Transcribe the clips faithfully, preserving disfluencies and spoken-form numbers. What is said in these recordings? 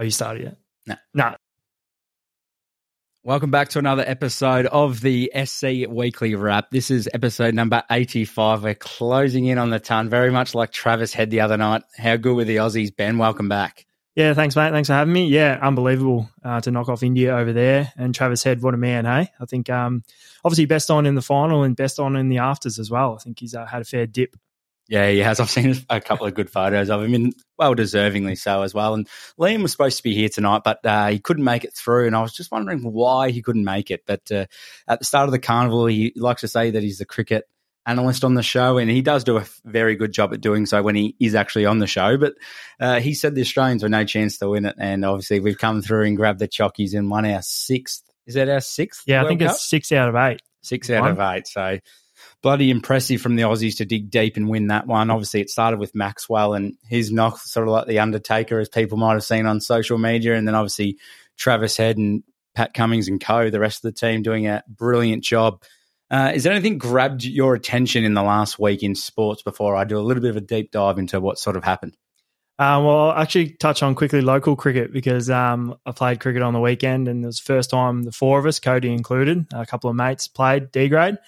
Oh, you started yet? No. No. Welcome back to another episode of the S C Weekly Wrap. This is episode number eighty-five. We're closing in on the ton, very much like Travis Head the other night. How good were the Aussies, Ben? Welcome back. Yeah, thanks, mate. Thanks for having me. Yeah, unbelievable uh, to knock off India over there. And Travis Head, what a man, hey? I think um, obviously best on in the final and best on in the afters as well. I think he's uh, had a fair dip. Yeah, he has. I've seen a couple of good photos of him, and well deservingly so as well. And Liam was supposed to be here tonight, but uh, he couldn't make it through, and I was just wondering why he couldn't make it. But uh, at the start of the carnival, he likes to say that he's the cricket analyst on the show, and he does do a very good job at doing so when he is actually on the show. But uh, he said the Australians were no chance to win it, and obviously we've come through and grabbed the Chockies and won our sixth. Is that our sixth? Yeah, I think it's six out of eight. Six out of eight, so... Bloody impressive from the Aussies to dig deep and win that one. Obviously, it started with Maxwell and his knock, sort of like the Undertaker, as people might have seen on social media. And then obviously Travis Head and Pat Cummins and co, the rest of the team doing a brilliant job. Uh, is there anything grabbed your attention in the last week in sports before I do a little bit of a deep dive into what sort of happened? Uh, well, I'll actually touch on quickly local cricket because um, I played cricket on the weekend, and it was the first time the four of us, Cody included, a couple of mates played D-grade.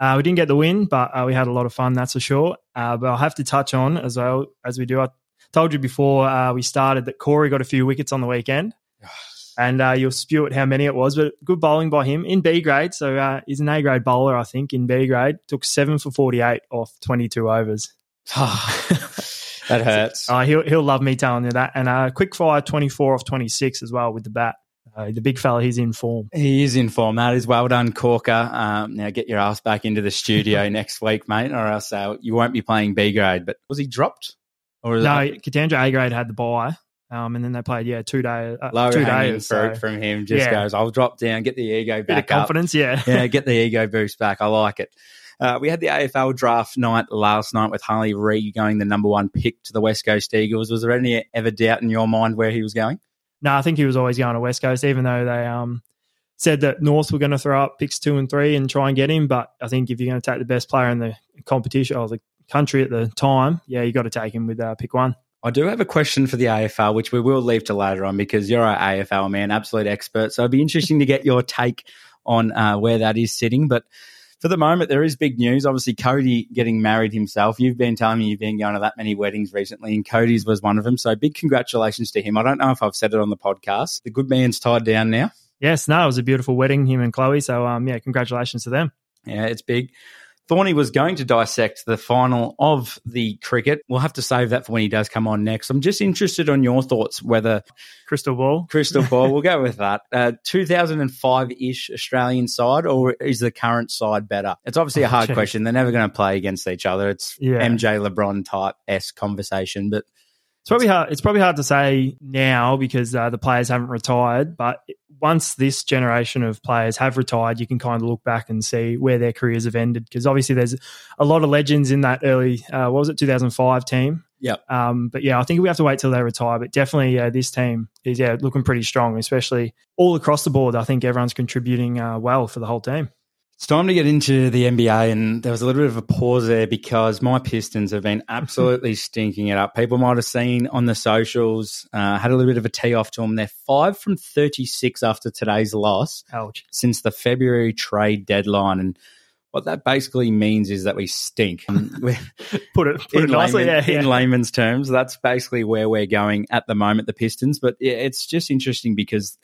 Uh, we didn't get the win, but uh, we had a lot of fun, that's for sure. Uh, but I'll have to touch on, as well as we do, I told you before uh, we started that Corey got a few wickets on the weekend. And uh, you'll spew at how many it was, but good bowling by him in B grade. So uh, he's an A grade bowler, I think, in B grade. Took seven for forty-eight off twenty-two overs. That hurts. So, uh, he'll, he'll love me telling you that. And uh, quick fire twenty-four off twenty-six as well with the bat. Uh, the big fella, he's in form. He is in form. That is well done, Corker. Um, now get your ass back into the studio next week, mate, or else uh, you won't be playing B grade. But was he dropped? Or was no, that... Katandra A grade had the bye, um, and then they played, yeah, two, day, uh, Low two days. Low hanging fruit from him just yeah. goes, I'll drop down, get the ego back. Bit of confidence, up. yeah. Yeah, get the ego boost back. I like it. Uh, we had the A F L draft night last night with Harley Reid going the number one pick to the West Coast Eagles. Was there any ever doubt in your mind where he was going? No, I think he was always going to West Coast, even though they um, said that North were going to throw up picks two and three and try and get him. But I think if you're going to take the best player in the competition or the country at the time, yeah, you got to take him with uh, pick one. I do have a question for the A F L, which we will leave to later on because you're our A F L man, absolute expert. So it'd be interesting to get your take on uh, where that is sitting. But for the moment, there is big news. Obviously, Cody getting married himself. You've been telling me you've been going to that many weddings recently, and Cody's was one of them. So big congratulations to him. I don't know if I've said it on the podcast. The good man's tied down now. Yes, no, it was a beautiful wedding, him and Chloe. So, um, yeah, congratulations to them. Yeah, it's big. Thorny was going to dissect the final of the cricket. We'll have to save that for when he does come on next. I'm just interested on your thoughts whether... Crystal ball. Crystal ball. We'll go with that. Uh, two thousand five-ish Australian side, or is the current side better? It's obviously a hard oh, question. They're never going to play against each other. It's yeah. M J, LeBron type-esque conversation, but... It's probably hard, it's probably hard to say now because uh, the players haven't retired, but once this generation of players have retired, you can kind of look back and see where their careers have ended because obviously there's a lot of legends in that early, uh, what was it, two thousand five team? Yeah. Um, but, yeah, I think we have to wait till they retire, but definitely uh, this team is yeah looking pretty strong, especially all across the board. I think everyone's contributing uh, well for the whole team. It's time to get into the N B A, and there was a little bit of a pause there because my Pistons have been absolutely stinking it up. People might have seen on the socials, uh, had a little bit of a tee off to them. They're five from thirty-six after today's loss Ouch. Since the February trade deadline, and what that basically means is that we stink. Um, put it, put in, it nicely, layman, yeah, yeah. in layman's terms, that's basically where we're going at the moment, the Pistons. But yeah, it's just interesting because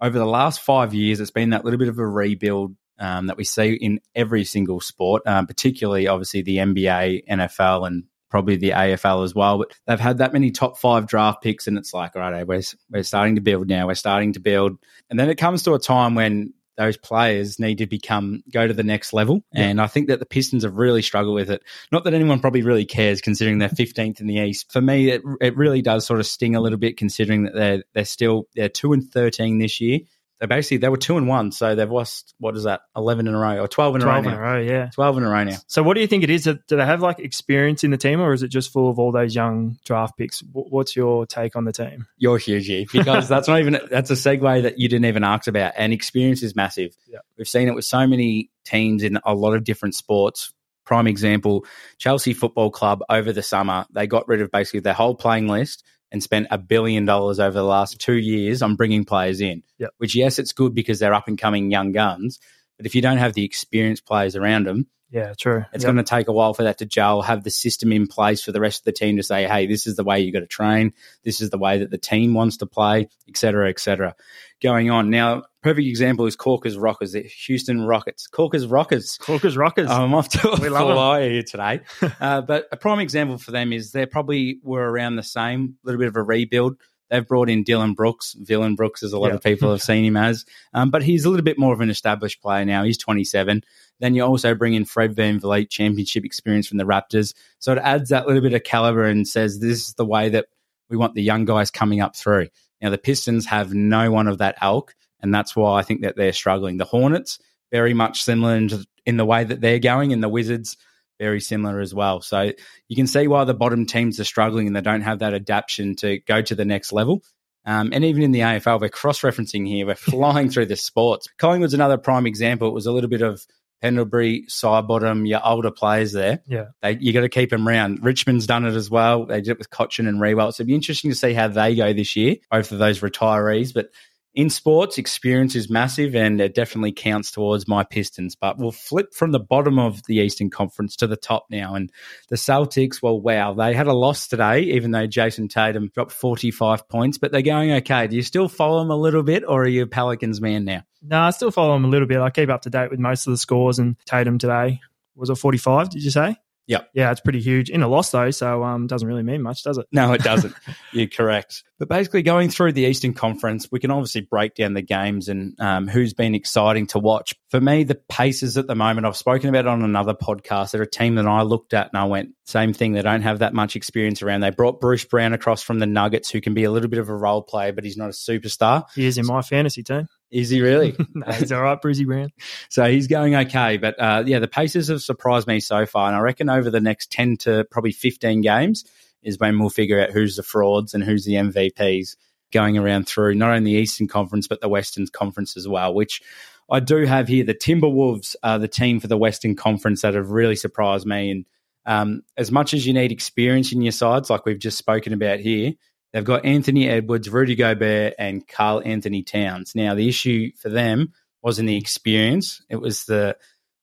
over the last five years, it's been that little bit of a rebuild Um, that we see in every single sport, um, particularly obviously the N B A, N F L, and probably the A F L as well. But they've had that many top five draft picks, and it's like, all right, we're we're starting to build now. We're starting to build, and then it comes to a time when those players need to become go to the next level. Yeah. And I think that the Pistons have really struggled with it. Not that anyone probably really cares, considering they're fifteenth in the East. For me, it it really does sort of sting a little bit, considering that they're they're still they're two and thirteen this year. They basically, they were two and one, so they've lost, what is that, eleven in a row or twelve in a row now. twelve in a row, yeah. twelve in a row now. So what do you think it is? Do they have like experience in the team, or is it just full of all those young draft picks? What's your take on the team? You're huge, because that's not even, that's a segue that you didn't even ask about, and experience is massive. Yeah. We've seen it with so many teams in a lot of different sports. Prime example, Chelsea Football Club over the summer, they got rid of basically their whole playing list and spent a billion dollars over the last two years on bringing players in, yep. which, yes, it's good because they're up-and-coming young guns, but if you don't have the experienced players around them, yeah, true. it's yep. going to take a while for that to gel, have the system in place for the rest of the team to say, hey, this is the way you got to train, this is the way that the team wants to play, et cetera, et cetera, going on. Now, perfect example is Corker's Rockets, the Houston Rockets. Corker's Rockets. Corker's Rockets. I'm off to a full eye here today. uh, but a prime example for them is they probably were around the same, a little bit of a rebuild. They've brought in Dylan Brooks. Dylan Brooks, as a lot yeah. of people have seen him as. Um, but he's a little bit more of an established player now. He's twenty-seven. Then you also bring in Fred VanVleet, championship experience from the Raptors. So it adds that little bit of caliber and says this is the way that we want the young guys coming up through. Now, the Pistons have no one of that ilk, and that's why I think that they're struggling. The Hornets, very much similar in, in the way that they're going, and the Wizards, very similar as well. So you can see why the bottom teams are struggling and they don't have that adaptation to go to the next level. Um, and even in the A F L, we're cross-referencing here. We're flying through the sports. Collingwood's another prime example. It was a little bit of Pendlebury, Sidebottom, your older players there. Yeah, they, you got to keep them round. Richmond's done it as well. They did it with Cochin and Rewell. So it'd be interesting to see how they go this year, both of those retirees. But in sports, experience is massive, and it definitely counts towards my Pistons. But we'll flip from the bottom of the Eastern Conference to the top now. And the Celtics, well, wow, they had a loss today, even though Jason Tatum dropped forty-five points. But they're going okay. Do you still follow them a little bit, or are you a Pelicans man now? No, I still follow them a little bit. I keep up to date with most of the scores, and Tatum today was a forty-five, did you say? Yeah. Yeah, it's pretty huge. In a loss, though, so um, doesn't really mean much, does it? No, it doesn't. You're correct. But basically, going through the Eastern Conference, we can obviously break down the games and um, who's been exciting to watch. For me, the Pacers at the moment, I've spoken about it on another podcast. They're a team that I looked at and I went, same thing. They don't have that much experience around. They brought Bruce Brown across from the Nuggets, who can be a little bit of a role player, but he's not a superstar. He is in my fantasy team. Is he really? No, he's all right, Brucey Brown. So he's going okay. But, uh, yeah, the Pacers have surprised me so far. And I reckon over the next ten to probably fifteen games is when we'll figure out who's the frauds and who's the M V Ps going around through not only the Eastern Conference but the Western Conference as well, which I do have here. The Timberwolves are the team for the Western Conference that have really surprised me. And um, as much as you need experience in your sides, like we've just spoken about here, they've got Anthony Edwards, Rudy Gobert, and Karl Anthony Towns. Now, the issue for them wasn't the experience. It was the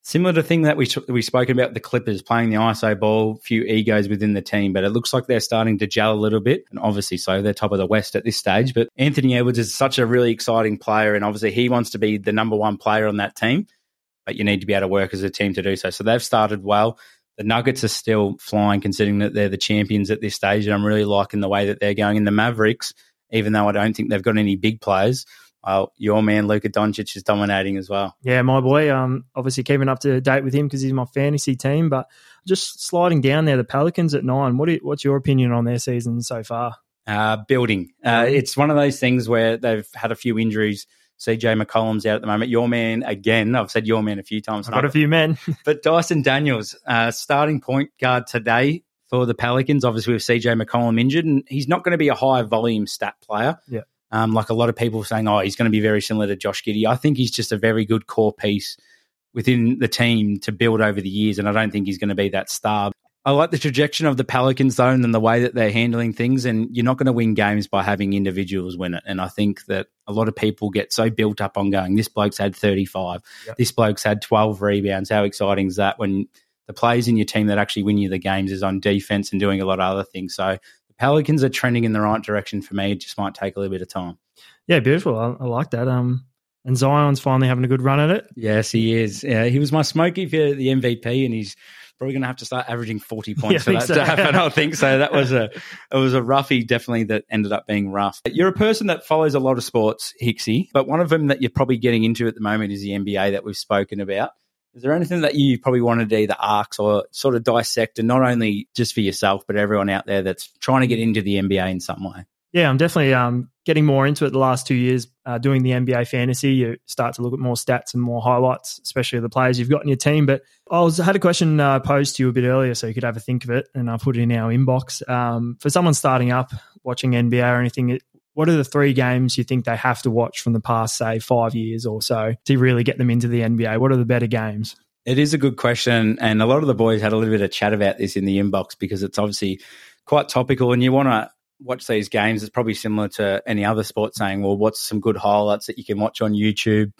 similar to thing that we we spoke about, the Clippers playing the I S O ball, few egos within the team, but it looks like they're starting to gel a little bit, and obviously so. They're top of the West at this stage. But Anthony Edwards is such a really exciting player, and obviously he wants to be the number one player on that team, but you need to be able to work as a team to do so. So they've started well. The Nuggets are still flying considering that they're the champions at this stage, and I'm really liking the way that they're going. And the Mavericks, even though I don't think they've got any big players, uh, your man Luka Doncic is dominating as well. Yeah, my boy. Um, obviously keeping up to date with him because he's my fantasy team. But just sliding down there, the Pelicans at nine, what you, what's your opinion on their season so far? Uh, building. Uh, it's one of those things where they've had a few injuries. C J McCollum's out at the moment. Your man, again, I've said your man a few times. I've got a few men. But Dyson Daniels, uh, starting point guard today for the Pelicans, obviously with C J McCollum injured, and he's not going to be a high-volume stat player. Yeah. Um, like a lot of people saying, oh, he's going to be very similar to Josh Giddey. I think he's just a very good core piece within the team to build over the years, and I don't think he's going to be that star. I like the trajectory of the Pelicans, though, and the way that they're handling things. And you're not going to win games by having individuals win it. And I think that a lot of people get so built up on going, this bloke's had thirty-five, yep. this bloke's had twelve rebounds. How exciting is that when the players in your team that actually win you the games is on defense and doing a lot of other things? So the Pelicans are trending in the right direction for me. It just might take a little bit of time. Yeah, beautiful. I, I like that. Um, and Zion's finally having a good run at it. Yes, he is. Yeah, he was my Smokey for the M V P, and he's probably going to have to start averaging forty points yeah, for that so. to happen. I think so. That was a it was a roughie, definitely, that ended up being rough. You're a person that follows a lot of sports, Hicksey, but one of them that you're probably getting into at the moment is the N B A that we've spoken about. Is there anything that you probably wanted to either ask or sort of dissect, and not only just for yourself, but everyone out there that's trying to get into the N B A in some way? Yeah, I'm definitely um, getting more into it the last two years. Uh, doing the N B A fantasy, you start to look at more stats and more highlights, especially the players you've got in your team. But I was, had a question uh, posed to you a bit earlier, so you could have a think of it, and I put it in our inbox. Um, for someone starting up, watching N B A or anything, what are the three games you think they have to watch from the past, say, five years or so to really get them into the N B A? What are the better games? It is a good question, and a lot of the boys had a little bit of chat about this in the inbox because it's obviously quite topical, and you want to watch these games, it's probably similar to any other sport saying, well, what's some good highlights that you can watch on YouTube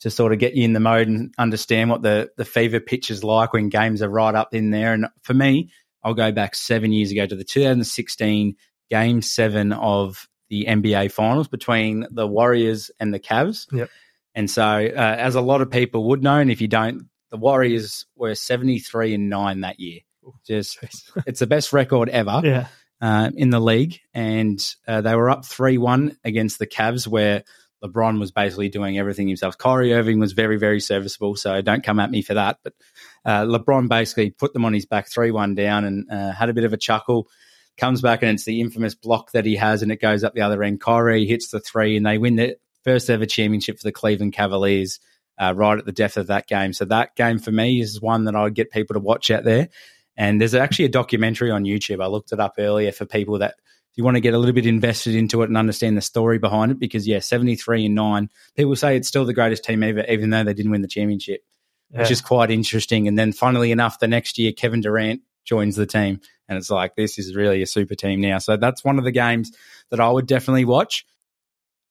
to sort of get you in the mode and understand what the, the fever pitch is like when games are right up in there. And for me, I'll go back seven years ago to the two thousand sixteen Game seven of the N B A Finals between the Warriors and the Cavs. Yep. And so, uh, as a lot of people would know, and if you don't, the Warriors were seventy-three and nine that year. Just, it's the best record ever yeah. uh, in the league. And uh, they were up three one against the Cavs, where LeBron was basically doing everything himself. Kyrie Irving was very, very serviceable, so don't come at me for that. But uh, LeBron basically put them on his back three one down and uh, had a bit of a chuckle, comes back and it's the infamous block that he has and it goes up the other end. Kyrie hits the three and they win the first ever championship for the Cleveland Cavaliers uh, right at the death of that game. So that game for me is one that I would get people to watch out there. And there's actually a documentary on YouTube. I looked it up earlier for people that if you want to get a little bit invested into it and understand the story behind it, because, yeah, seventy-three and nine, people say it's still the greatest team ever, even though they didn't win the championship, yeah. which is quite interesting. And then funnily enough, the next year, Kevin Durant joins the team. And it's like, this is really a super team now. So that's one of the games that I would definitely watch.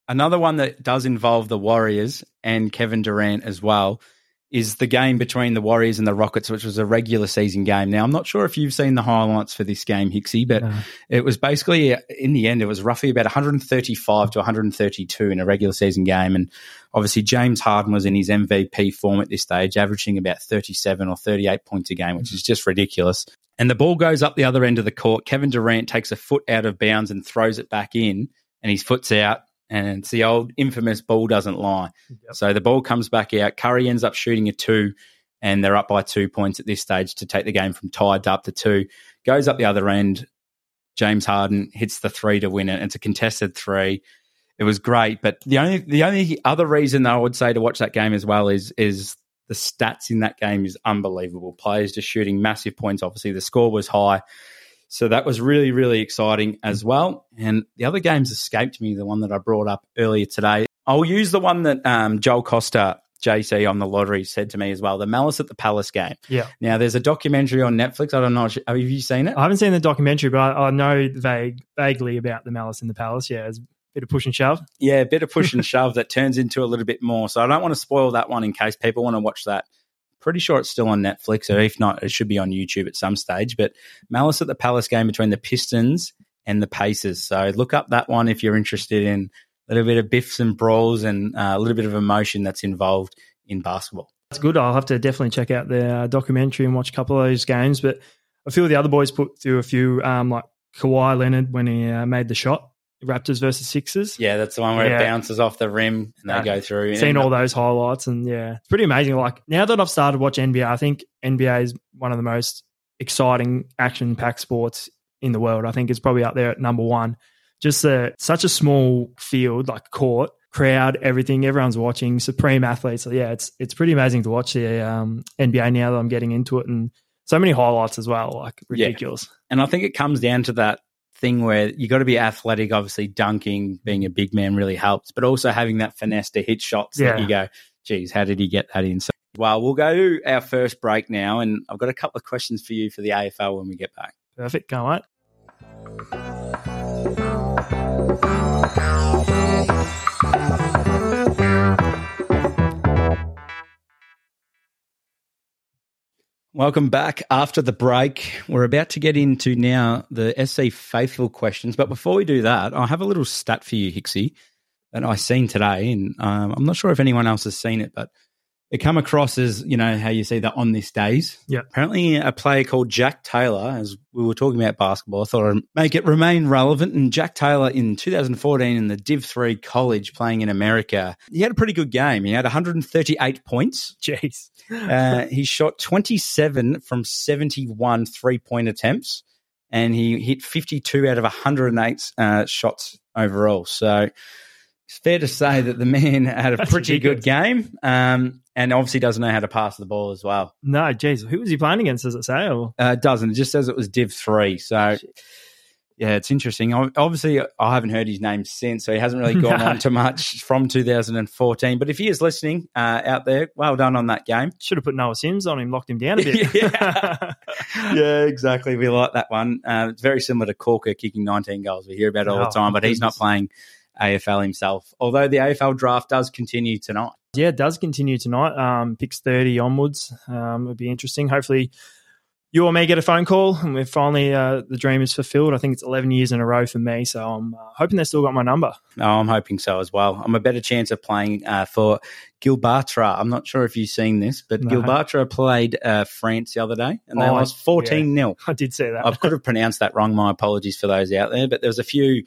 Another one that does involve the Warriors and Kevin Durant as well is the game between the Warriors and the Rockets, which was a regular season game. Now, I'm not sure if you've seen the highlights for this game, Hicksey, but no. It was basically, in the end, it was roughly about one thirty-five to one thirty-two in a regular season game. And obviously, James Harden was in his M V P form at this stage, averaging about thirty-seven or thirty-eight points a game, which mm-hmm. is just ridiculous. And the ball goes up the other end of the court. Kevin Durant takes a foot out of bounds and throws it back in, and his foot's out. And it's the old infamous ball doesn't lie. Yep. So the ball comes back out. Curry ends up shooting a two, and they're up by two points at this stage to take the game from tied to up to two. Goes up the other end. James Harden hits the three to win it. It's a contested three. It was great. But the only the only other reason that I would say to watch that game as well is is the stats in that game is unbelievable. Players just shooting massive points. Obviously, the score was high. So that was really, really exciting as well. And the other games escaped me, the one that I brought up earlier today. I'll use the one that um, Joel Costa, J C on the lottery, said to me as well, the Malice at the Palace game. Yeah. Now, there's a documentary on Netflix. I don't know. Have you seen it? I haven't seen the documentary, but I, I know vague, vaguely about the Malice in the Palace. Yeah, it's a bit of push and shove. Yeah, a bit of push and shove that turns into a little bit more. So I don't want to spoil that one in case people want to watch that. Pretty sure it's still on Netflix, or if not, it should be on YouTube at some stage. But Malice at the Palace game between the Pistons and the Pacers. So look up that one if you're interested in a little bit of biffs and brawls and uh, a little bit of emotion that's involved in basketball. That's good. I'll have to definitely check out the uh, documentary and watch a couple of those games. But a few of the other boys put through a few, um, like Kawhi Leonard when he uh, made the shot. Raptors versus Sixers. Yeah, that's the one where yeah. it bounces off the rim and yeah. they go through. Seen all up. Those highlights and, yeah, it's pretty amazing. Like, now that I've started watching N B A, I think N B A is one of the most exciting action-packed sports in the world. I think it's probably up there at number one. Just a, such a small field, like court, crowd, everything. Everyone's watching, supreme athletes. So, yeah, it's it's pretty amazing to watch the um, N B A now that I'm getting into it, and so many highlights as well, like ridiculous. Yeah. And I think it comes down to that thing where you got to be athletic. Obviously, dunking, being a big man really helps, but also having that finesse to hit shots yeah. that you go, geez, how did he get that in? So, well, we'll go to our first break now, and I've got a couple of questions for you for the A F L when we get back. Perfect. Can't wait. Welcome back after the break. We're about to get into now the S C Faithful questions. But before we do that, I have a little stat for you, Hicksey, that I seen today. And um, I'm not sure if anyone else has seen it, but it come across as, you know, how you see that on this days. Yeah. Apparently a player called Jack Taylor, as we were talking about basketball, I thought I'd make it remain relevant. And Jack Taylor in two thousand fourteen in the Div three college playing in America, he had a pretty good game. He had one thirty-eight points. Jeez. Uh, he shot twenty-seven from seventy-one three-point attempts, and he hit fifty-two out of one hundred eight uh, shots overall. So it's fair to say that the man had a That's pretty good game, um, and obviously doesn't know how to pass the ball as well. No, geez. Who was he playing against, does it say? Or? Uh, it doesn't. It just says it was Div three. So yeah, it's interesting. Obviously, I haven't heard his name since, so he hasn't really gone on to much from two thousand fourteen. But if he is listening uh, out there, well done on that game. Should have put Noah Sims on him, locked him down a bit. yeah. yeah, exactly. We like that one. Uh, it's very similar to Corker kicking nineteen goals. We hear about it all oh, the time, but goodness. He's not playing A F L himself, although the A F L draft does continue tonight. Yeah, it does continue tonight. Um, picks thirty onwards. Um, it'll be interesting. Hopefully you or me get a phone call, and we're finally uh, the dream is fulfilled. I think it's eleven years in a row for me, so I'm uh, hoping they still got my number. Oh, I'm hoping so as well. I'm a better chance of playing uh, for Gibraltar. I'm not sure if you've seen this, but no. Gibraltar played uh, France the other day, and they oh, lost fourteen nil. Yeah. I did see that. I could have pronounced that wrong. My apologies for those out there, but there was a few...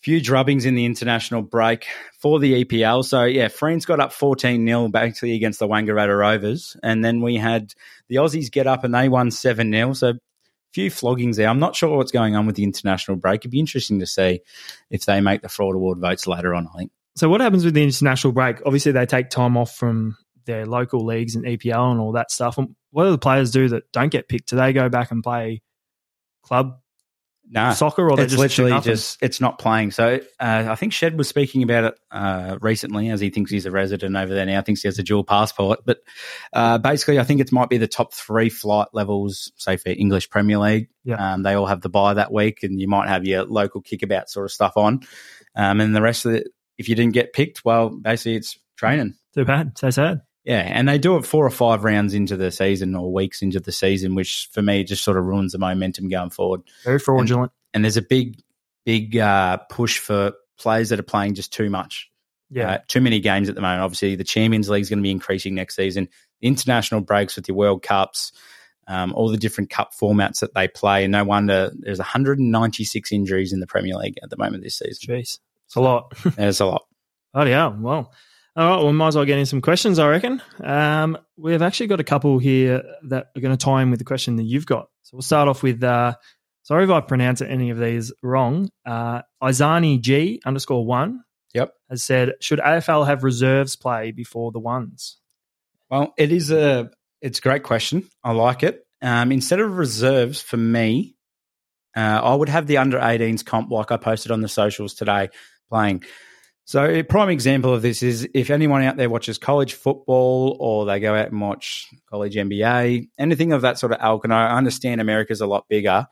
Few drubbings in the international break for the E P L. So, yeah, France got up fourteen nil basically against the Wangaratta Rovers. And then we had the Aussies get up and they won seven nil. So, few floggings there. I'm not sure what's going on with the international break. It'd be interesting to see if they make the fraud award votes later on, I think. So, what happens with the international break? Obviously, they take time off from their local leagues and E P L and all that stuff. And what do the players do that don't get picked? Do they go back and play club? No, soccer, or it's just literally just it's not playing. So uh, I think Shed was speaking about it uh, recently, as he thinks he's a resident over there now, thinks he has a dual passport. But uh, basically, I think it might be the top three flight levels, say for English Premier League. Yeah. Um, they all have the bye that week, and you might have your local kickabout sort of stuff on. Um, and the rest of it, if you didn't get picked, well, basically it's training. Too bad. So sad. Yeah, and they do it four or five rounds into the season or weeks into the season, which for me just sort of ruins the momentum going forward. Very fraudulent. And, and there's a big, big uh, push for players that are playing just too much. Yeah. Uh, too many games at the moment. Obviously, the Champions League is going to be increasing next season. International breaks with the World Cups, um, all the different cup formats that they play. And no wonder there's one hundred ninety-six injuries in the Premier League at the moment this season. Jeez, it's a lot. It's a lot. Oh, yeah, wow. All right, well, we might as well get in some questions, I reckon. Um, we've actually got a couple here that are going to tie in with the question that you've got. So we'll start off with, uh, sorry if I pronounce any of these wrong, uh, Izani G underscore one yep. has said, should A F L have reserves play before the ones? Well, it is a, it's a great question. I like it. Um, instead of reserves, for me, uh, I would have the under eighteens comp like I posted on the socials today playing. So a prime example of this is if anyone out there watches college football or they go out and watch college N B A, anything of that sort of ilk, and I understand America's a lot bigger,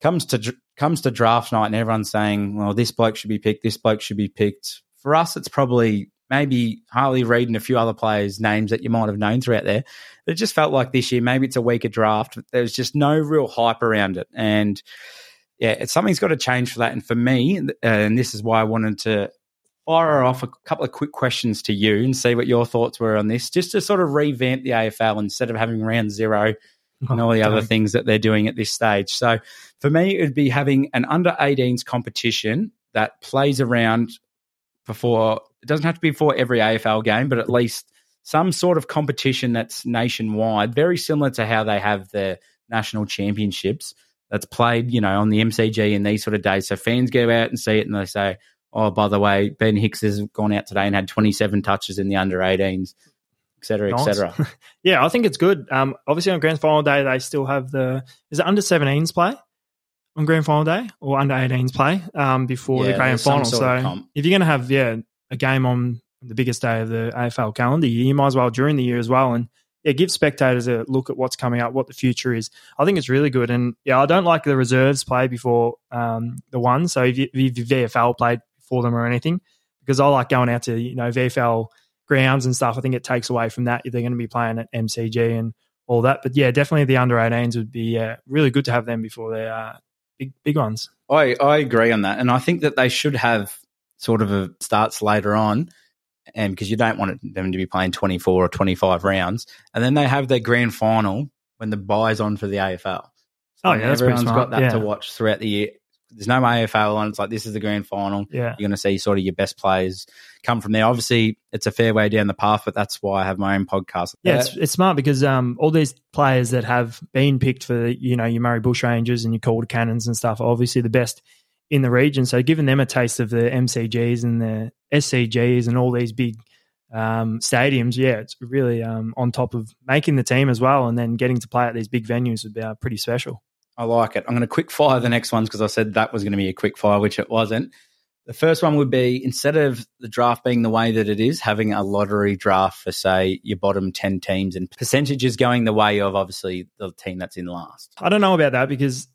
comes to comes to draft night and everyone's saying, well, this bloke should be picked, this bloke should be picked. For us, it's probably maybe Harley Reid and a few other players' names that you might have known throughout there. But it just felt like this year, maybe it's a weaker draft. There was just no real hype around it. And, yeah, it's, something's got to change for that. And for me, uh, and this is why I wanted to fire off a couple of quick questions to you and see what your thoughts were on this, just to sort of revamp the A F L instead of having round zero and all the oh, other dang. things that they're doing at this stage. So for me, it would be having an under eighteens competition that plays around before, it doesn't have to be before every A F L game, but at least some sort of competition that's nationwide, very similar to how they have the national championships that's played, you know, on the M C G and these sort of days. So fans go out and see it and they say, oh, by the way, Ben Hicks has gone out today and had twenty-seven touches in the under eighteens, et cetera, nice. et cetera. Yeah, I think it's good. Um, obviously, on grand final day, they still have the – is it under seventeens play on grand final day or under eighteens play um, before yeah, the grand final? So if you're going to have, yeah, a game on the biggest day of the A F L calendar, you might as well during the year as well, and yeah, give spectators a look at what's coming up, what the future is. I think it's really good. And, yeah, I don't like the reserves play before um, the one. So if, you, if your V F L played – for them or anything, because I like going out to, you know, V F L grounds and stuff. I think it takes away from that if they're going to be playing at M C G and all that. But yeah, definitely the under eighteens would be uh, really good to have them before their uh, big big ones. I, I agree on that. And I think that they should have sort of a starts later on, and because you don't want them to be playing twenty-four or twenty-five rounds. And then they have their grand final when the bye's on for the A F L. So oh, yeah, that's everyone's got that yeah. to watch throughout the year. There's no A F L on. It's like this is the grand final. Yeah. You're going to see sort of your best players come from there. Obviously, it's a fair way down the path, but that's why I have my own podcast. Yeah, it's, it's smart because um, all these players that have been picked for, you know, your Murray Bush Rangers and your Calder Cannons and stuff are obviously the best in the region. So giving them a taste of the M C Gs and the S C Gs and all these big um, stadiums, yeah, it's really um, on top of making the team as well, and then getting to play at these big venues would be uh, pretty special. I like it. I'm going to quick fire the next ones because I said that was going to be a quick fire, which it wasn't. The first one would be, instead of the draft being the way that it is, having a lottery draft for, say, your bottom ten teams and percentages going the way of, obviously, the team that's in last. I don't know about that because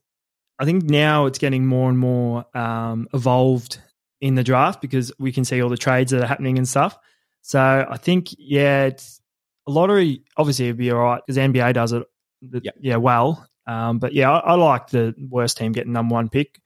I think now it's getting more and more um, evolved in the draft because we can see all the trades that are happening and stuff. So I think, yeah, it's, a lottery, obviously, it'd be all right because N B A does it the, yep. yeah, well. Um, but, yeah, I, I like the worst team getting number one pick.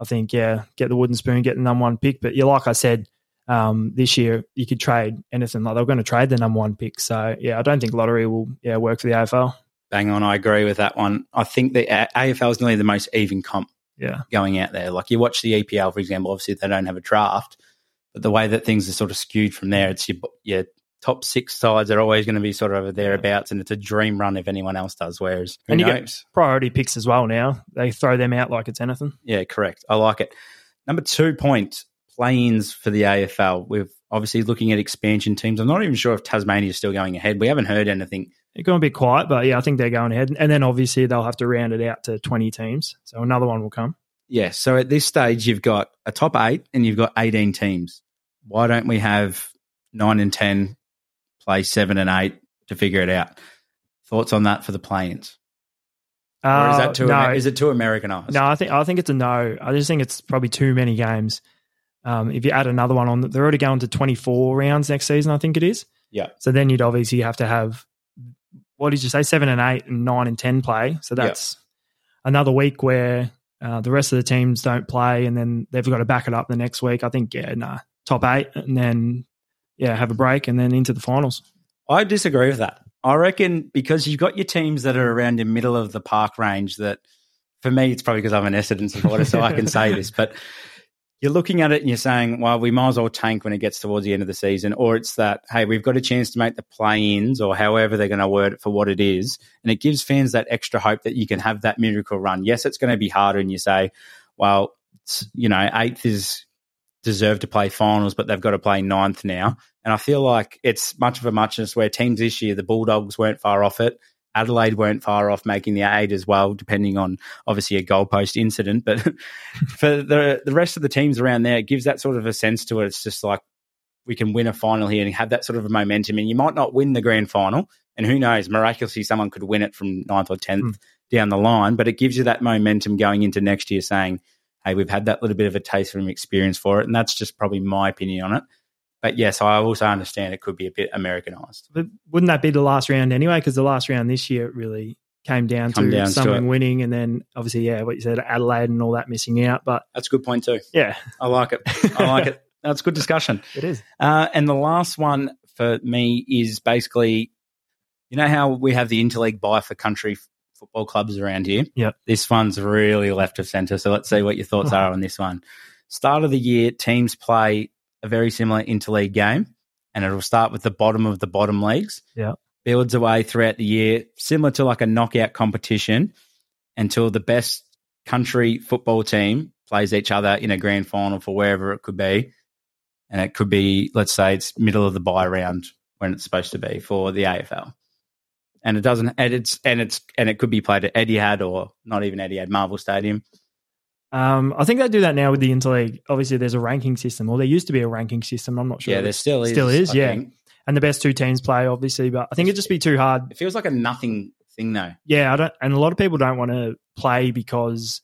I think, yeah, get the wooden spoon, get the number one pick. But yeah, like I said, um, this year you could trade anything. Like they're going to trade the number one pick. So, yeah, I don't think lottery will yeah work for the A F L. Bang on. I agree with that one. I think the A F L is nearly the most even comp yeah. going out there. Like you watch the E P L, for example, obviously they don't have a draft, but the way that things are sort of skewed from there, it's your, your top six sides are always going to be sort of thereabouts and it's a dream run if anyone else does, whereas who knows? And you get priority picks as well now. They throw them out like it's anything. Yeah, correct. I like it. Number two point, play-ins for the A F L. We've obviously looking at expansion teams. I'm not even sure if Tasmania is still going ahead. We haven't heard anything. They're going to be quiet, but yeah, I think they're going ahead. And then obviously they'll have to round it out to twenty teams. So another one will come. Yeah. So at this stage, you've got a top eight and you've got eighteen teams. Why don't we have nine and ten play seven and eight to figure it out? Thoughts on that for the play-ins? Uh, or is that too? No. Amer- is it too Americanized? No, I think I think it's a no. I just think it's probably too many games. Um, if you add another one on, they're already going to twenty-four rounds next season, I think it is. Yeah. So then you'd obviously have to have, what did you say, seven and eight and nine and ten play. So that's yep. another week where uh, the rest of the teams don't play and then they've got to back it up the next week. I think, yeah, nah, top eight and then, yeah, have a break and then into the finals. I disagree with that. I reckon because you've got your teams that are around the middle of the park range that, for me, it's probably because I'm an Essendon supporter, so I can say this, but you're looking at it and you're saying, well, we might as well tank when it gets towards the end of the season, or it's that, hey, we've got a chance to make the play-ins or however they're going to word it for what it is, and it gives fans that extra hope that you can have that miracle run. Yes, it's going to be harder, and you say, well, you know, eighth is deserved to play finals, but they've got to play ninth now, and I feel like it's much of a muchness where teams this year, the Bulldogs weren't far off it, Adelaide weren't far off making the eight as well, depending on obviously a goalpost incident. But for the the rest of the teams around there, it gives that sort of a sense to it. It's just like we can win a final here and have that sort of a momentum. And you might not win the grand final, and who knows, miraculously someone could win it from ninth or tenth mm. down the line. But it gives you that momentum going into next year saying, hey, we've had that little bit of a taste from experience for it. And that's just probably my opinion on it. But, yes, I also understand it could be a bit Americanized. But wouldn't that be the last round anyway? Because the last round this year really came down Come to down someone to winning and then obviously, yeah, what you said, Adelaide and all that missing out. But that's a good point too. Yeah. I like it. I like it. That's good discussion. It is. Uh, and the last one for me is basically, you know how we have the interleague buy for country f- football clubs around here? Yeah. This one's really left of centre, so let's see what your thoughts are on this one. Start of the year, teams play a very similar interleague game, and it'll start with the bottom of the bottom leagues. Yeah. Builds away throughout the year, similar to like a knockout competition, until the best country football team plays each other in a grand final for wherever it could be. And it could be, let's say it's middle of the bye round when it's supposed to be for the A F L. And it doesn't, and it's, and it's, and it could be played at Etihad or not even Etihad, Marvel Stadium. Um, I think they do that now with the interleague. Obviously, there's a ranking system, or there used to be a ranking system. I'm not sure. Yeah, there still is. Still is, I yeah. Think. And the best two teams play, obviously, but I think it'd just be too hard. It feels like a nothing thing, though. Yeah, I don't. And a lot of people don't want to play because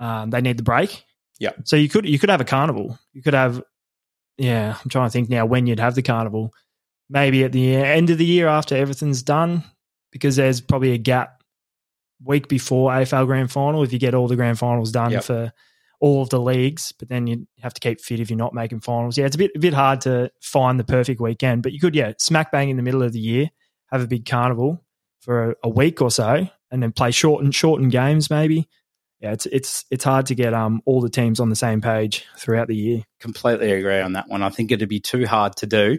um, they need the break. Yeah. So you could you could have a carnival. You could have, yeah. I'm trying to think now when you'd have the carnival. Maybe at the end of the year after everything's done, because there's probably a gap week before A F L grand final if you get all the grand finals done yep. for all of the leagues, but then you have to keep fit if you're not making finals. Yeah, it's a bit a bit hard to find the perfect weekend, but you could, yeah, smack bang in the middle of the year, have a big carnival for a, a week or so and then play shortened, shortened games maybe. Yeah, it's it's it's hard to get um all the teams on the same page throughout the year. Completely agree on that one. I think it'd be too hard to do,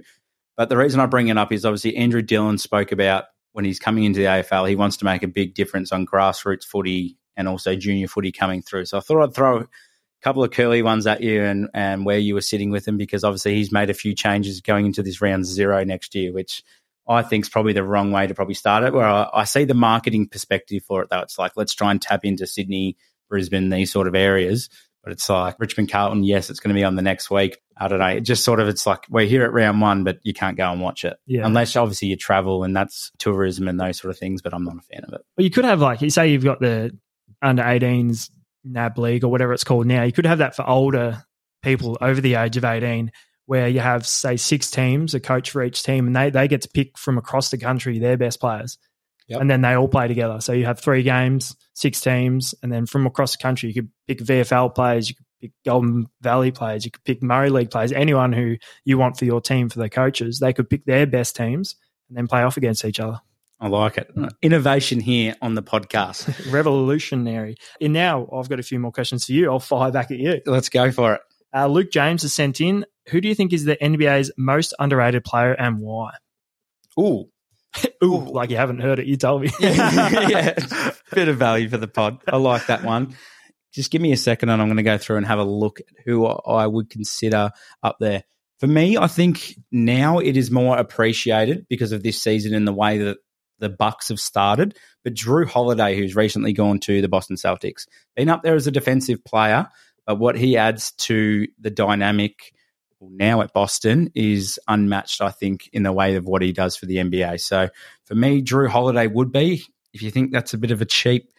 but the reason I bring it up is obviously Andrew Dillon spoke about when he's coming into the A F L, he wants to make a big difference on grassroots footy and also junior footy coming through. So I thought I'd throw a couple of curly ones at you and, and where you were sitting with him, because obviously he's made a few changes going into this round zero next year, which I think is probably the wrong way to probably start it, where I, I see the marketing perspective for it, though. It's like, let's try and tap into Sydney, Brisbane, these sort of areas. But it's like Richmond Carlton, yes, it's going to be on the next week. I don't know. It just sort of, it's like we're here at round one, but you can't go and watch it. Yeah. Unless obviously you travel, and that's tourism and those sort of things, but I'm not a fan of it. Well, you could have, like, you say you've got the under eighteens N A B League or whatever it's called now. You could have that for older people over the age of eighteen, where you have, say, six teams, a coach for each team, and they, they get to pick from across the country their best players. Yep. And then they all play together. So you have three games, six teams, and then from across the country, you could pick V F L players, you could pick Golden Valley players, you could pick Murray League players, anyone who you want for your team, for their coaches. They could pick their best teams and then play off against each other. I like it. Innovation here on the podcast. Revolutionary. And now I've got a few more questions for you. I'll fire back at you. Let's go for it. Uh, Luke James has sent in, who do you think is the N B A's most underrated player and why? Ooh. Ooh, like you haven't heard it, you told me. yeah, yeah, bit of value for the pod. I like that one. Just give me a second and I'm going to go through and have a look at who I would consider up there. For me, I think now it is more appreciated because of this season and the way that the Bucks have started. But Drew Holiday, who's recently gone to the Boston Celtics, been up there as a defensive player, but what he adds to the dynamic now at Boston is unmatched, I think, in the way of what he does for the N B A. So for me, Drew Holiday would be, if you think that's a bit of a cheap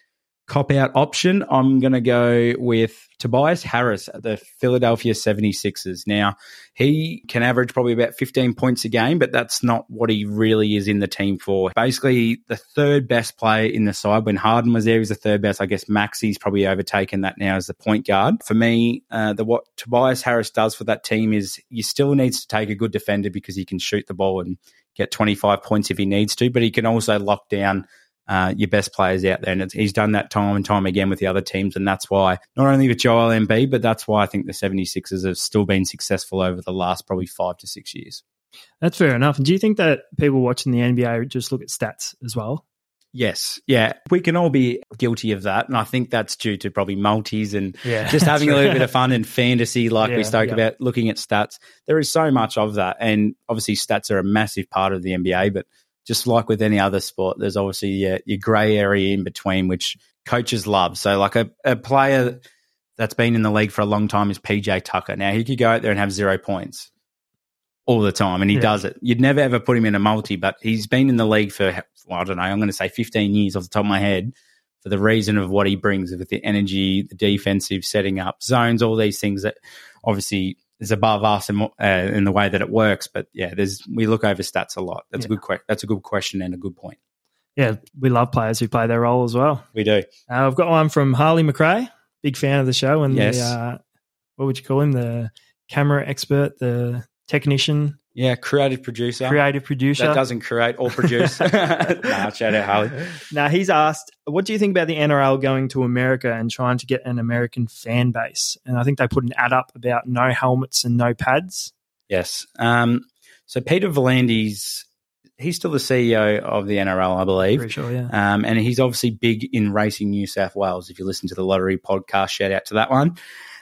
cop-out option, I'm going to go with Tobias Harris at the Philadelphia seventy-sixers. Now, he can average probably about fifteen points a game, but that's not what he really is in the team for. Basically, the third best player in the side. When Harden was there, he was the third best. I guess Maxi's probably overtaken that now as the point guard. For me, uh, the what Tobias Harris does for that team is you still needs to take a good defender because he can shoot the ball and get twenty-five points if he needs to, but he can also lock down Uh, your best players out there. And it's, he's done that time and time again with the other teams. And that's why, not only with Joel Embiid, but that's why I think the seventy-sixers have still been successful over the last probably five to six years. That's fair enough. And do you think that people watching the N B A just look at stats as well? Yes. Yeah. We can all be guilty of that. And I think that's due to probably multis and yeah, just having a little bit of fun and fantasy, like yeah, we spoke yeah. about, looking at stats. There is so much of that. And obviously stats are a massive part of the N B A, but just like with any other sport, there's obviously your, your grey area in between, which coaches love. So like a, a player that's been in the league for a long time is P J Tucker. Now, he could go out there and have zero points all the time, and he yeah. does it. You'd never ever put him in a multi, but he's been in the league for, well, I don't know, I'm going to say fifteen years off the top of my head for the reason of what he brings with the energy, the defensive, setting up zones, all these things that obviously – is above us in, uh, in the way that it works. But, yeah, there's we look over stats a lot. That's, yeah. a good que- that's a good question and a good point. Yeah, we love players who play their role as well. We do. Uh, I've got one from Harley McRae, big fan of the show. And yes. the uh, what would you call him? The camera expert, the technician. Yeah, creative producer. Creative producer. That doesn't create or produce. Nah, shout out Harley. Now, he's asked, what do you think about the N R L going to America and trying to get an American fan base? And I think they put an ad up about no helmets and no pads. Yes. Um, so Peter V'landys, he's still the C E O of the N R L, I believe. Pretty sure, yeah. Um, and he's obviously big in racing New South Wales. If you listen to the Lottery podcast, shout out to that one.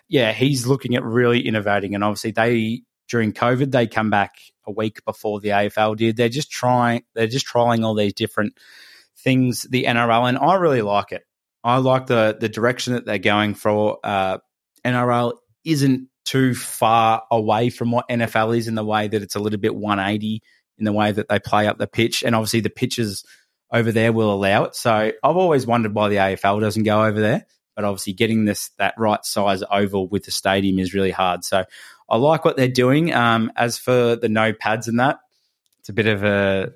Yeah, he's looking at really innovating, and obviously they – during COVID, they come back a week before the A F L did. They're just trying. They're just trialing all these different things. The N R L, and I really like it. I like the the direction that they're going for. Uh, N R L isn't too far away from what N F L is in the way that it's a little bit one eighty in the way that they play up the pitch, and obviously the pitches over there will allow it. So I've always wondered why the A F L doesn't go over there, but obviously getting this that right size oval with the stadium is really hard. So I like what they're doing. Um, as for the no pads and that, it's a bit of a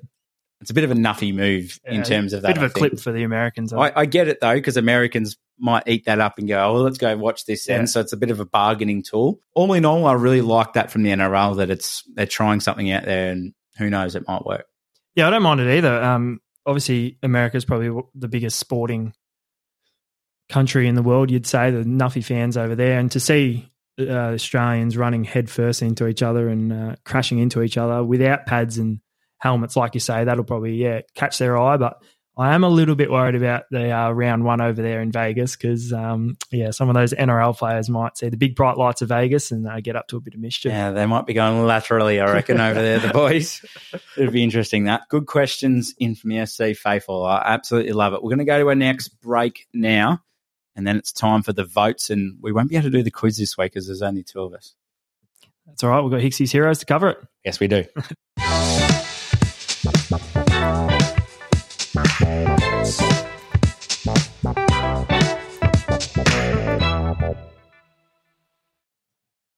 it's a bit of a nuffy move yeah, in terms of that. A bit of a clip for the Americans. I, I get it though, because Americans might eat that up and go, "Oh, well, let's go watch this." Yeah. And so it's a bit of a bargaining tool. All in all, I really like that from the N R L that it's they're trying something out there, and who knows, it might work. Yeah, I don't mind it either. Um, obviously, America is probably the biggest sporting country in the world. You'd say the nuffy fans over there, and to see Uh, Australians running headfirst into each other and uh, crashing into each other without pads and helmets, like you say, that'll probably yeah catch their eye. But I am a little bit worried about the uh, round one over there in Vegas because, um, yeah, some of those N R L players might see the big bright lights of Vegas and uh, get up to a bit of mischief. Yeah, they might be going laterally, I reckon, over there, the boys. It'd be interesting, that. Good questions in from the S C Faithful. I absolutely love it. We're going to go to our next break now, and then it's time for the votes, and we won't be able to do the quiz this week because there's only two of us. That's all right. We've got Hicksey's Heroes to cover it. Yes, we do.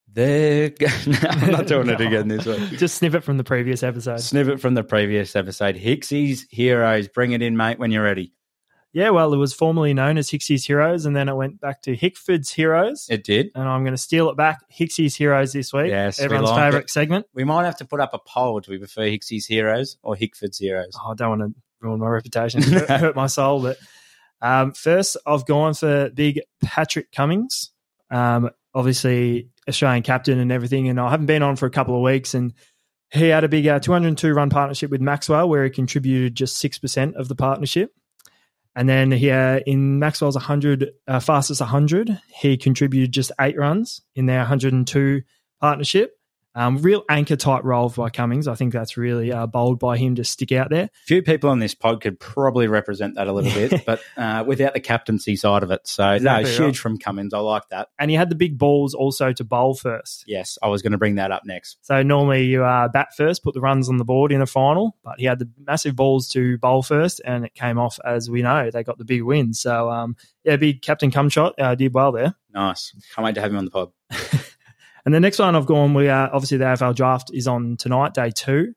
There, no, I'm not doing no. it again this week. Just snip it from the previous episode. Snip it from the previous episode. Hicksey's Heroes. Bring it in, mate, when you're ready. Yeah, well, it was formerly known as Hicksey's Heroes, and then it went back to Hickford's Heroes. It did. And I'm going to steal it back, Hicksey's Heroes this week. Yes, everyone's we like favourite it. segment. We might have to put up a poll. Do we prefer Hicksey's Heroes or Hickford's Heroes? Oh, I don't want to ruin my reputation. It hurt my soul. But um, first, I've gone for big Patrick Cummins. Um, obviously, Australian captain and everything, and I haven't been on for a couple of weeks, and he had a big uh, two oh two run partnership with Maxwell where he contributed just six percent of the partnership. And then he, uh, in Maxwell's one hundred, uh, fastest one hundred, he contributed just eight runs in their one oh two partnership. Um, real anchor-type role by Cummins. I think that's really uh, bold by him to stick out there. A few people on this pod could probably represent that a little bit, but uh, without the captaincy side of it. So, exactly no, huge right. from Cummins. I like that. And he had the big balls also to bowl first. Yes, I was going to bring that up next. So, normally you uh, bat first, put the runs on the board in a final, but he had the massive balls to bowl first, and it came off, as we know. They got the big win. So, um, yeah, big Captain Cumshot uh, did well there. Nice. Can't wait to have him on the pod. And the next one I've gone, we are, obviously the A F L draft is on tonight, day two.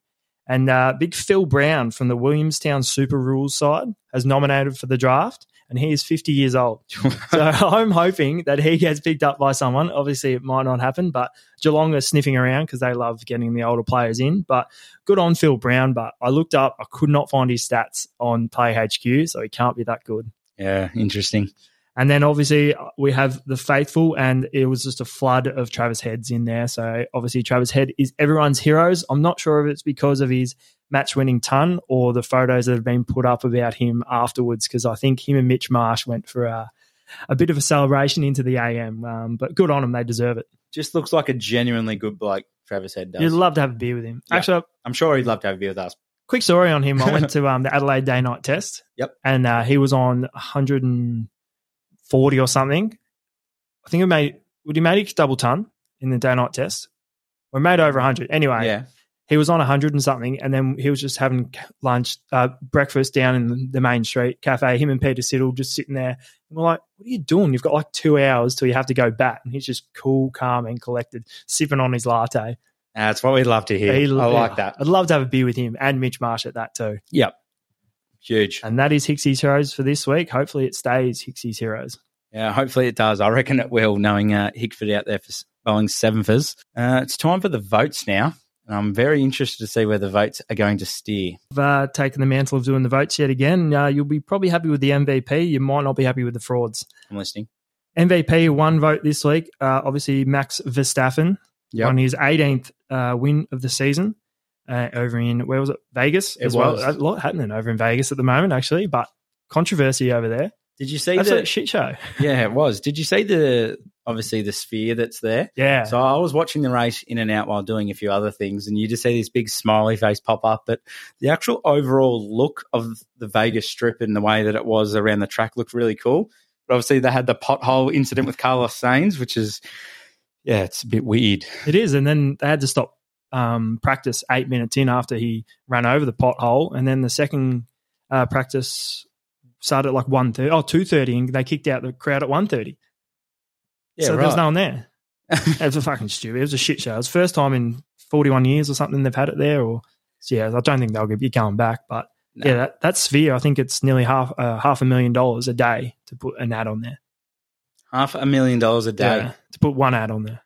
And uh, big Phil Brown from the Williamstown Super Rules side has nominated for the draft, and he is fifty years old. So I'm hoping that he gets picked up by someone. Obviously, it might not happen, but Geelong are sniffing around because they love getting the older players in. But good on Phil Brown, but I looked up, I could not find his stats on PlayHQ, so he can't be that good. Yeah, interesting. And then obviously we have the faithful, and it was just a flood of Travis Heads in there. So obviously Travis Head is everyone's heroes. I'm not sure if it's because of his match-winning ton or the photos that have been put up about him afterwards, because I think him and Mitch Marsh went for a, a bit of a celebration into the A M. Um, but good on them. They deserve it. Just looks like a genuinely good bloke, Travis Head does. You'd love to have a beer with him. Yeah. Actually, I'm sure he'd love to have a beer with us. Quick story on him. I went to um, the Adelaide day-night test. Yep. And uh, he was on one hundred and forty or something. I think it made, would he make double ton in the day-night test? We made over one hundred. Anyway, yeah. He was on one hundred and something, and then he was just having lunch, uh, breakfast down in the main street cafe, him and Peter Siddle just sitting there. And we're like, what are you doing? You've got like two hours till you have to go bat. And he's just cool, calm, and collected, sipping on his latte. That's what we'd love to hear. He, I like that. I'd love to have a beer with him and Mitch Marsh at that too. Yep. Huge. And that is Hicksey's Heroes for this week. Hopefully it stays Hicksey's Heroes. Yeah, hopefully it does. I reckon it will, knowing uh, Hickford out there for bowling sevenfers. Uh, it's time for the votes now, and I'm very interested to see where the votes are going to steer. I've uh, taken the mantle of doing the votes yet again. Uh, you'll be probably happy with the M V P. You might not be happy with the frauds. I'm listening. M V P, one vote this week. Uh, obviously, Max Verstappen yep. on his eighteenth uh, win of the season. Uh, over in, where was it? Vegas it as well. Was. A lot happening over in Vegas at the moment, actually, but controversy over there. Did you see that? Absolute shit show. Yeah, it was. Did you see the, obviously, the sphere that's there? Yeah. So I was watching the race in and out while doing a few other things, and you just see this big smiley face pop up, but the actual overall look of the Vegas Strip and the way that it was around the track looked really cool. But obviously, they had the pothole incident with Carlos Sainz, which is, yeah, it's a bit weird. It is, and then they had to stop Um, practice eight minutes in after he ran over the pothole, and then the second uh, practice started at like one thirty, oh two thirty, and they kicked out the crowd at one thirty. Yeah, so right. There was no one there. It was a fucking stupid. It was a shit show. It was the first time in forty-one years or something they've had it there. Or so yeah, I don't think they'll be going back. But no. yeah, that, that sphere, I think it's nearly half uh, half a million dollars a day to put an ad on there. Half a million dollars a day yeah, to put one ad on there.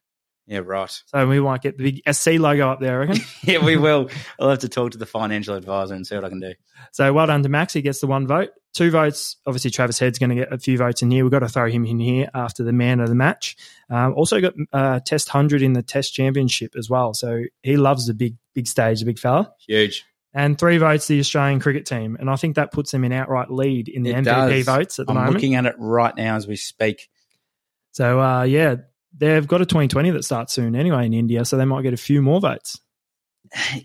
Yeah, right. So we might get the big S C logo up there, I reckon. Yeah, we will. I'll have to talk to the financial advisor and see what I can do. So well done to Max. He gets the one vote. Two votes. Obviously, Travis Head's going to get a few votes in here. We've got to throw him in here after the man of the match. Um, also got uh, Test one hundred in the Test Championship as well. So he loves the big big stage, the big fella. Huge. and three votes the Australian cricket team. And I think that puts them in outright lead in the it M V P does. votes at the I'm moment. I'm looking at it right now as we speak. So, uh, yeah, they've got a twenty twenty that starts soon anyway in India, so they might get a few more votes.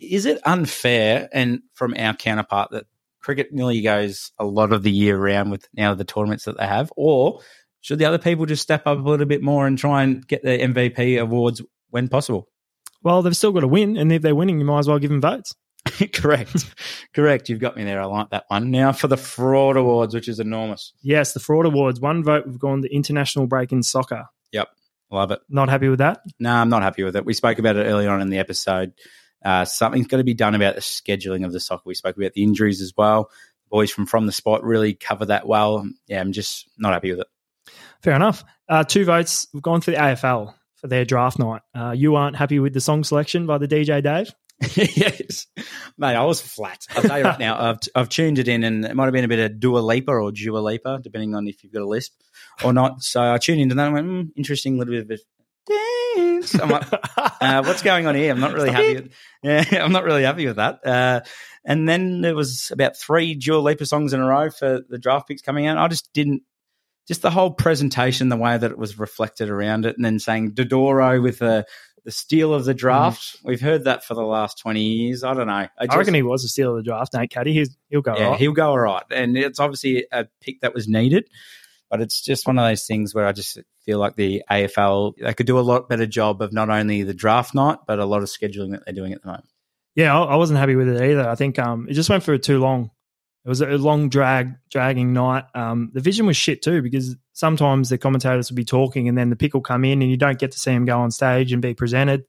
Is it unfair, and from our counterpart, that cricket nearly goes a lot of the year round with now the tournaments that they have? Or should the other people just step up a little bit more and try and get the M V P awards when possible? Well, they've still got to win, and if they're winning, you might as well give them votes. Correct. Correct. You've got me there. I like that one. Now for the Fraud Awards, which is enormous. Yes, the Fraud Awards. One vote, we've gone to international break in soccer. Yep. Love it. Not happy with that? No, I'm not happy with it. We spoke about it earlier on in the episode. Uh, something's got to be done about the scheduling of the soccer. We spoke about the injuries as well. The boys from From the Spot really cover that well. Yeah, I'm just not happy with it. Fair enough. Uh, two votes. We've gone for the A F L for their draft night. Uh, you aren't happy with the song selection by the D J Dave? Yes. Mate, I was flat. I'll tell you right now, I've, I've tuned it in, and it might have been a bit of Dua Lipa or Dua Lipa, depending on if you've got a lisp or not. So I tuned into that and went, mm, interesting, little bit of a dance. I'm like, uh, what's going on here? I'm not really happy with, yeah, I'm not really happy with that. Uh, and then there was about three Dua Lipa songs in a row for the draft picks coming out. I just didn't, just the whole presentation, the way that it was reflected around it, and then saying Dodoro with a the steal of the draft. Mm. We've heard that for the last twenty years. I don't know. I, just, I reckon he was the steal of the draft, Nate Caddy. He's, he'll go yeah, all right. He'll go all right. And it's obviously a pick that was needed, but it's just one of those things where I just feel like the A F L, they could do a lot better job of not only the draft night, but a lot of scheduling that they're doing at the moment. Yeah, I, I wasn't happy with it either. I think um, it just went for too long. It was a long drag, dragging night. Um, the vision was shit too, because sometimes the commentators would be talking and then the pick will come in and you don't get to see him go on stage and be presented.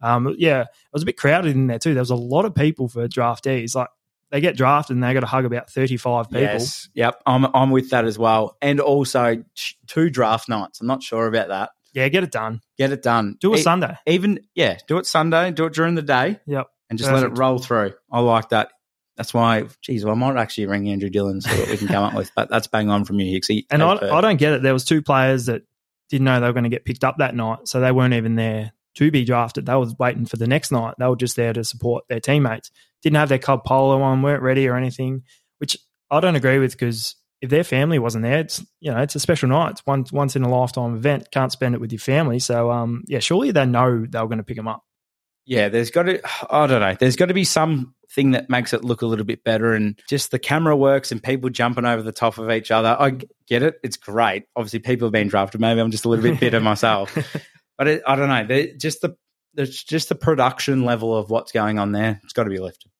Um, yeah, it was a bit crowded in there too. There was a lot of people for draftees. Like, they get drafted and they got to hug about thirty-five people. Yes, yep, I'm I'm with that as well. And also two draft nights. I'm not sure about that. Yeah, get it done. Get it done. Do it e- Sunday. Even yeah, do it Sunday. Do it during the day. Yep, and just Perfect. Let it roll through. I like that. That's why, geez, well, I might actually ring Andrew Dillon and see what we can come up with, but that's bang on from you, Hicksey. And I, I don't get it. There was two players that didn't know they were going to get picked up that night, so they weren't even there to be drafted. They were waiting for the next night. They were just there to support their teammates. Didn't have their club polo on, weren't ready or anything, which I don't agree with, because if their family wasn't there, it's, you know, it's a special night. It's one, once in a lifetime event. Can't spend it with your family. So, um, yeah, surely they know they were going to pick them up. Yeah, there's got to, I don't know, there's got to be some thing that makes it look a little bit better, and just the camera works and people jumping over the top of each other. I get it. It's great. Obviously, people have been drafted. Maybe I'm just a little bit bitter myself. But it, I don't know. Just the there's just the production level of what's going on there. It's got to be lifted.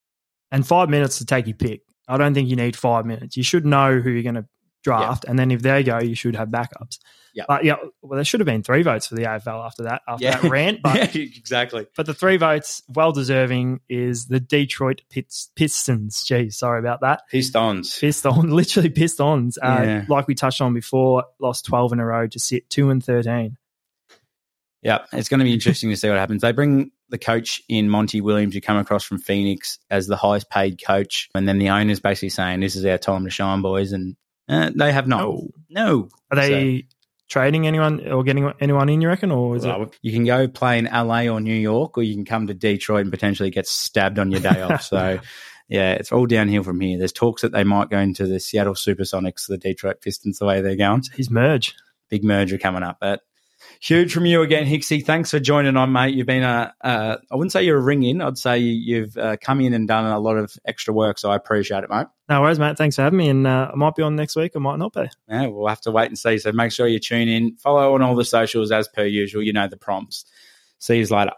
And five minutes to take your pick. I don't think you need five minutes. You should know who you're going to draft, yeah. And then if they go, you should have backups. Yeah, but yeah, well, there should have been three votes for the A F L after that, after yeah. that rant. But, yeah, exactly. But the three votes, well deserving, is the Detroit Pits, Pistons. Geez, sorry about that. Pistons. Pistons, literally Pistons. Uh, yeah. Like we touched on before, lost twelve in a row to sit two and thirteen. Yeah, it's going to be interesting to see what happens. They bring the coach in, Monty Williams, who come across from Phoenix as the highest paid coach, and then the owner's basically saying, this is our time to shine, boys, and uh, they have not. No. no. Are they... So, trading anyone or getting anyone in, you reckon? Or is well, it? You can go play in L A or New York, or you can come to Detroit and potentially get stabbed on your day off. So, yeah, it's all downhill from here. There's talks that they might go into the Seattle Supersonics, the Detroit Pistons, the way they're going. His merge. Big merger coming up. But huge from you again, Hicksey. Thanks for joining on, mate. You've been a, uh, I wouldn't say you're a ring in. I'd say you've uh, come in and done a lot of extra work, so I appreciate it, mate. No worries, mate. Thanks for having me. And uh, I might be on next week. I might not be. Yeah, we'll have to wait and see. So make sure you tune in. Follow on all the socials as per usual. You know the prompts. See you later.